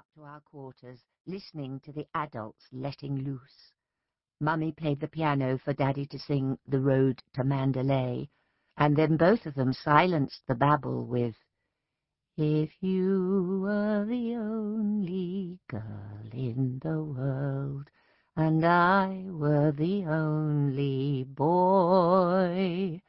up to our quarters, listening to the adults letting loose. Mummy played the piano for Daddy to sing The Road to Mandalay, and then both of them silenced the babble with, "If you were the only girl in the world, and I were the only boy,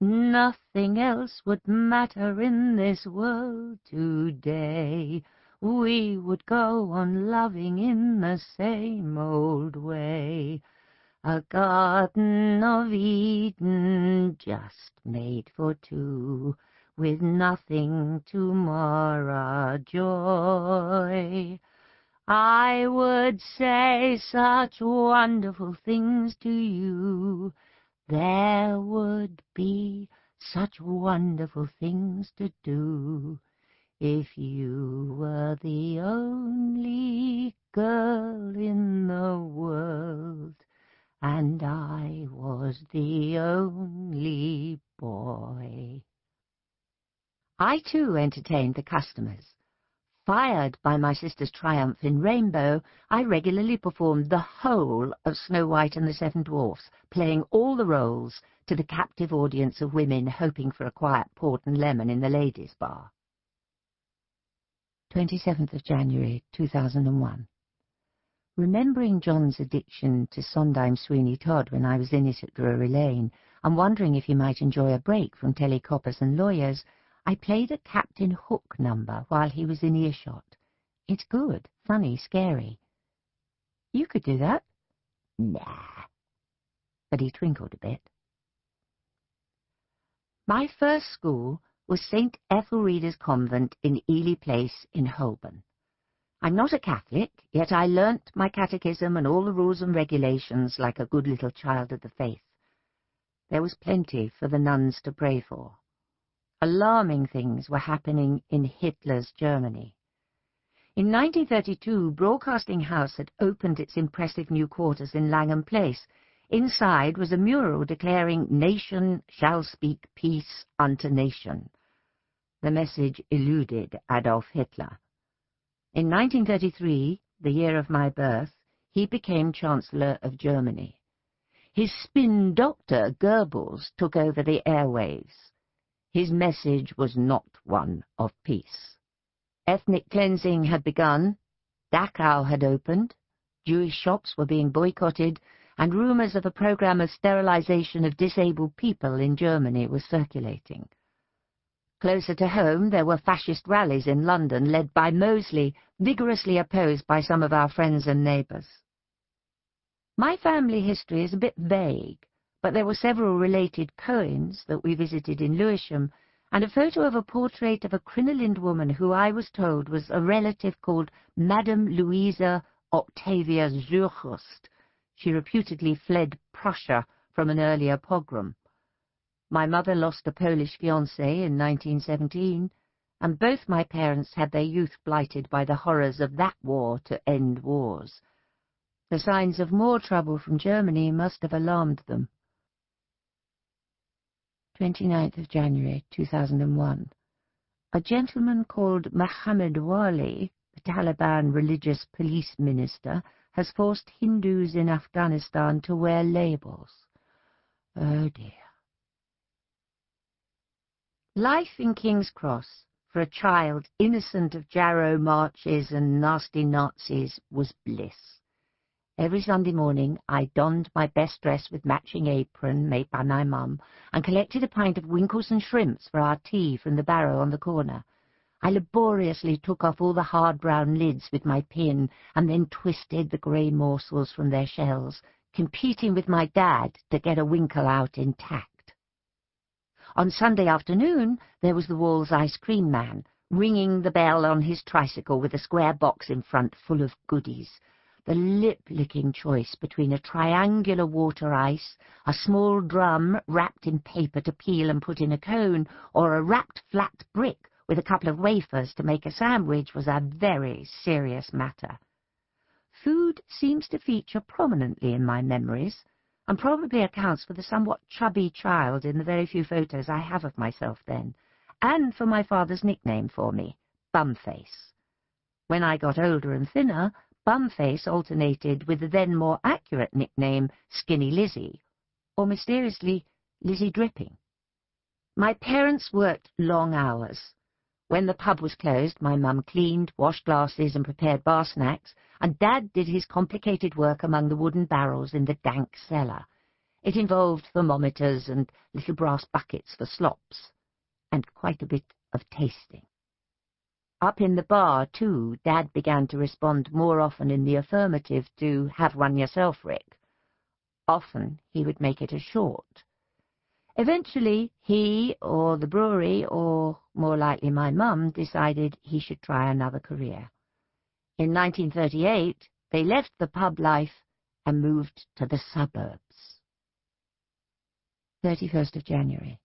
nothing else would matter in this world today. We would go on loving in the same old way. A garden of Eden just made for two, with nothing to mar our joy. I would say such wonderful things to you. There would be such wonderful things to do. If you were the only girl in the world, and I was the only boy." I too entertained the customers. Fired by my sister's triumph in Rainbow, I regularly performed the whole of Snow White and the Seven Dwarfs, playing all the roles to the captive audience of women hoping for a quiet port and lemon in the ladies' bar. 27th of January, 2001. Remembering John's addiction to Sondheim Sweeney Todd when I was in it at Drury Lane, and wondering if he might enjoy a break from telecoppers and lawyers, I played a Captain Hook number while he was in earshot. It's good, funny, scary. "You could do that." "Nah." But he twinkled a bit. My first school was St. Ethelreda's Convent in Ely Place in Holborn. I'm not a Catholic, yet I learnt my catechism and all the rules and regulations like a good little child of the faith. There was plenty for the nuns to pray for. Alarming things were happening in Hitler's Germany. In 1932, Broadcasting House had opened its impressive new quarters in Langham Place. Inside was a mural declaring, "Nation shall speak peace unto nation." The message eluded Adolf Hitler. In 1933, the year of my birth, he became Chancellor of Germany. His spin doctor, Goebbels, took over the airwaves. His message was not one of peace. Ethnic cleansing had begun, Dachau had opened, Jewish shops were being boycotted, and rumours of a programme of sterilisation of disabled people in Germany was circulating. Closer to home, there were fascist rallies in London led by Mosley, vigorously opposed by some of our friends and neighbours. My family history is a bit vague, but there were several related Cohens that we visited in Lewisham, and a photo of a portrait of a crinolined woman who I was told was a relative called Madame Louisa Octavia Zurchost. She reputedly fled Prussia from an earlier pogrom. My mother lost a Polish fiancé in 1917, and both my parents had their youth blighted by the horrors of that war to end wars. The signs of more trouble from Germany must have alarmed them. 29th of January, 2001. A gentleman called Mohammed Wali, the Taliban religious police minister, has forced Hindus in Afghanistan to wear labels. Oh dear. Life in King's Cross for a child innocent of Jarrow marches and nasty Nazis was bliss. Every Sunday morning I donned my best dress with matching apron made by my mum and collected a pint of winkles and shrimps for our tea from the barrow on the corner. I laboriously took off all the hard brown lids with my pin and then twisted the grey morsels from their shells, competing with my dad to get a winkle out intact. On Sunday afternoon, there was the Wall's ice cream man, ringing the bell on his tricycle with a square box in front full of goodies. The lip-licking choice between a triangular water ice, a small drum wrapped in paper to peel and put in a cone, or a wrapped flat brick with a couple of wafers to make a sandwich was a very serious matter. Food seems to feature prominently in my memories, and probably accounts for the somewhat chubby child in the very few photos I have of myself then, and for my father's nickname for me, Bumface. When I got older and thinner, Bumface alternated with the then more accurate nickname Skinny Lizzie, or mysteriously Lizzie Dripping. My parents worked long hours. When the pub was closed, my mum cleaned, washed glasses and prepared bar snacks, and Dad did his complicated work among the wooden barrels in the dank cellar. It involved thermometers and little brass buckets for slops, and quite a bit of tasting. Up in the bar, too, Dad began to respond more often in the affirmative to "Have one yourself, Rick." Often he would make it a short. Eventually, he, or the brewery, or, more likely, my mum, decided he should try another career. In 1938, they left the pub life and moved to the suburbs. 31st of January.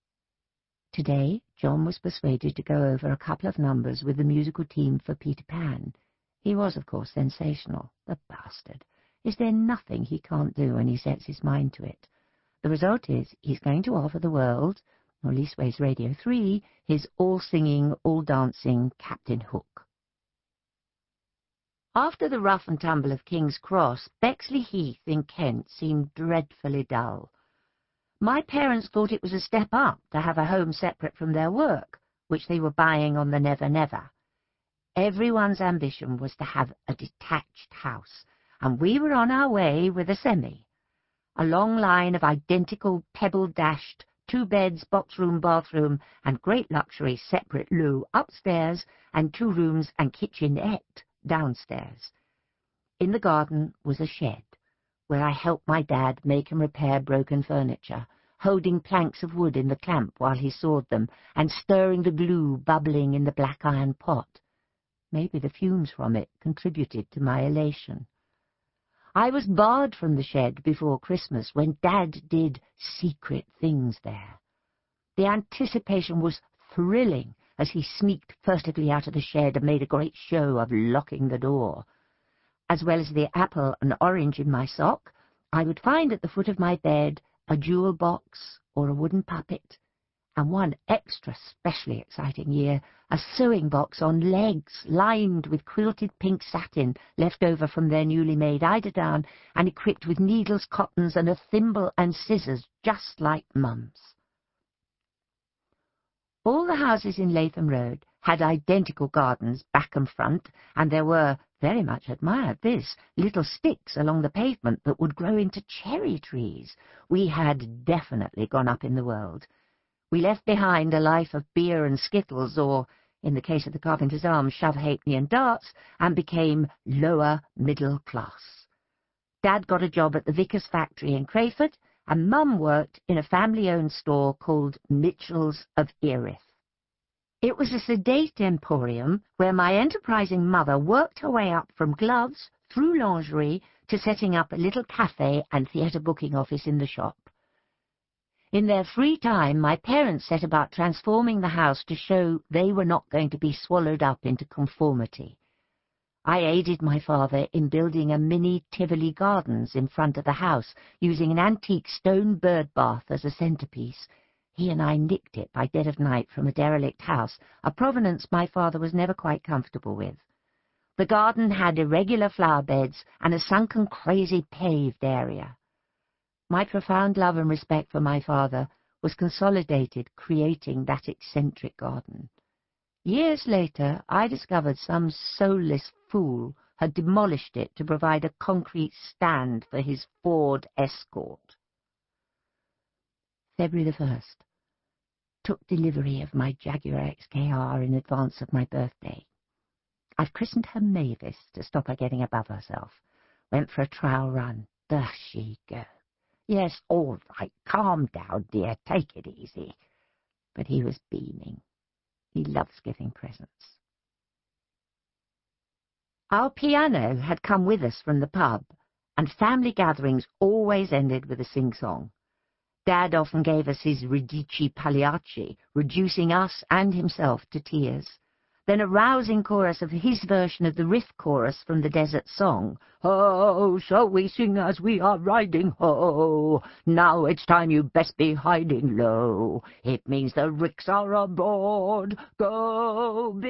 Today, John was persuaded to go over a couple of numbers with the musical team for Peter Pan. He was, of course, sensational. The bastard. Is there nothing he can't do when he sets his mind to it? The result is he's going to offer the world, or leastways Radio 3, his all-singing, all-dancing Captain Hook. After the rough and tumble of King's Cross, Bexley Heath in Kent seemed dreadfully dull. My parents thought it was a step up to have a home separate from their work, which they were buying on the Never Never. Everyone's ambition was to have a detached house, and we were on our way with a semi. A long line of identical pebble-dashed, two beds, box-room, bathroom, and great luxury separate loo upstairs, and two rooms and kitchenette downstairs. In the garden was a shed, where I helped my dad make and repair broken furniture, holding planks of wood in the clamp while he sawed them, and stirring the glue bubbling in the black iron pot. Maybe the fumes from it contributed to my elation. I was barred from the shed before Christmas when Dad did secret things there. The anticipation was thrilling as he sneaked furtively out of the shed and made a great show of locking the door. As well as the apple and orange in my sock, I would find at the foot of my bed a jewel box or a wooden puppet, and one extra specially exciting year, a sewing box on legs lined with quilted pink satin left over from their newly made eiderdown and equipped with needles, cottons, and a thimble and scissors just like Mum's. All the houses in Latham Road had identical gardens back and front, and there were, very much admired this, little sticks along the pavement that would grow into cherry trees. We had definitely gone up in the world. We left behind a life of beer and skittles, or, in the case of the Carpenter's Arms, shove halfpenny and darts, and became lower middle class. Dad got a job at the Vickers factory in Crayford, and Mum worked in a family-owned store called Mitchell's of Erith. It was a sedate emporium where my enterprising mother worked her way up from gloves through lingerie to setting up a little cafe and theatre booking office in the shop. In their free time, my parents set about transforming the house to show they were not going to be swallowed up into conformity. I aided my father in building a mini Tivoli Gardens in front of the house, using an antique stone bird bath as a centrepiece. He and I nicked it by dead of night from a derelict house, a provenance my father was never quite comfortable with. The garden had irregular flower beds and a sunken, crazy paved area. My profound love and respect for my father was consolidated creating that eccentric garden. Years later, I discovered some soulless fool had demolished it to provide a concrete stand for his Ford Escort. February the 1st. Took delivery of my Jaguar XKR in advance of my birthday. I've christened her Mavis to stop her getting above herself. Went for a trial run. There she goes. Yes, all right, calm down, dear, take it easy. But he was beaming. He loves giving presents. Our piano had come with us from the pub, and family gatherings always ended with a sing-song. Dad often gave us his Ridici Pagliacci, reducing us and himself to tears. Then a rousing chorus of his version of the riff chorus from the desert song. "Oh, shall we sing as we are riding, ho? Now it's time you best be hiding low. It means the ricks are aboard. Go,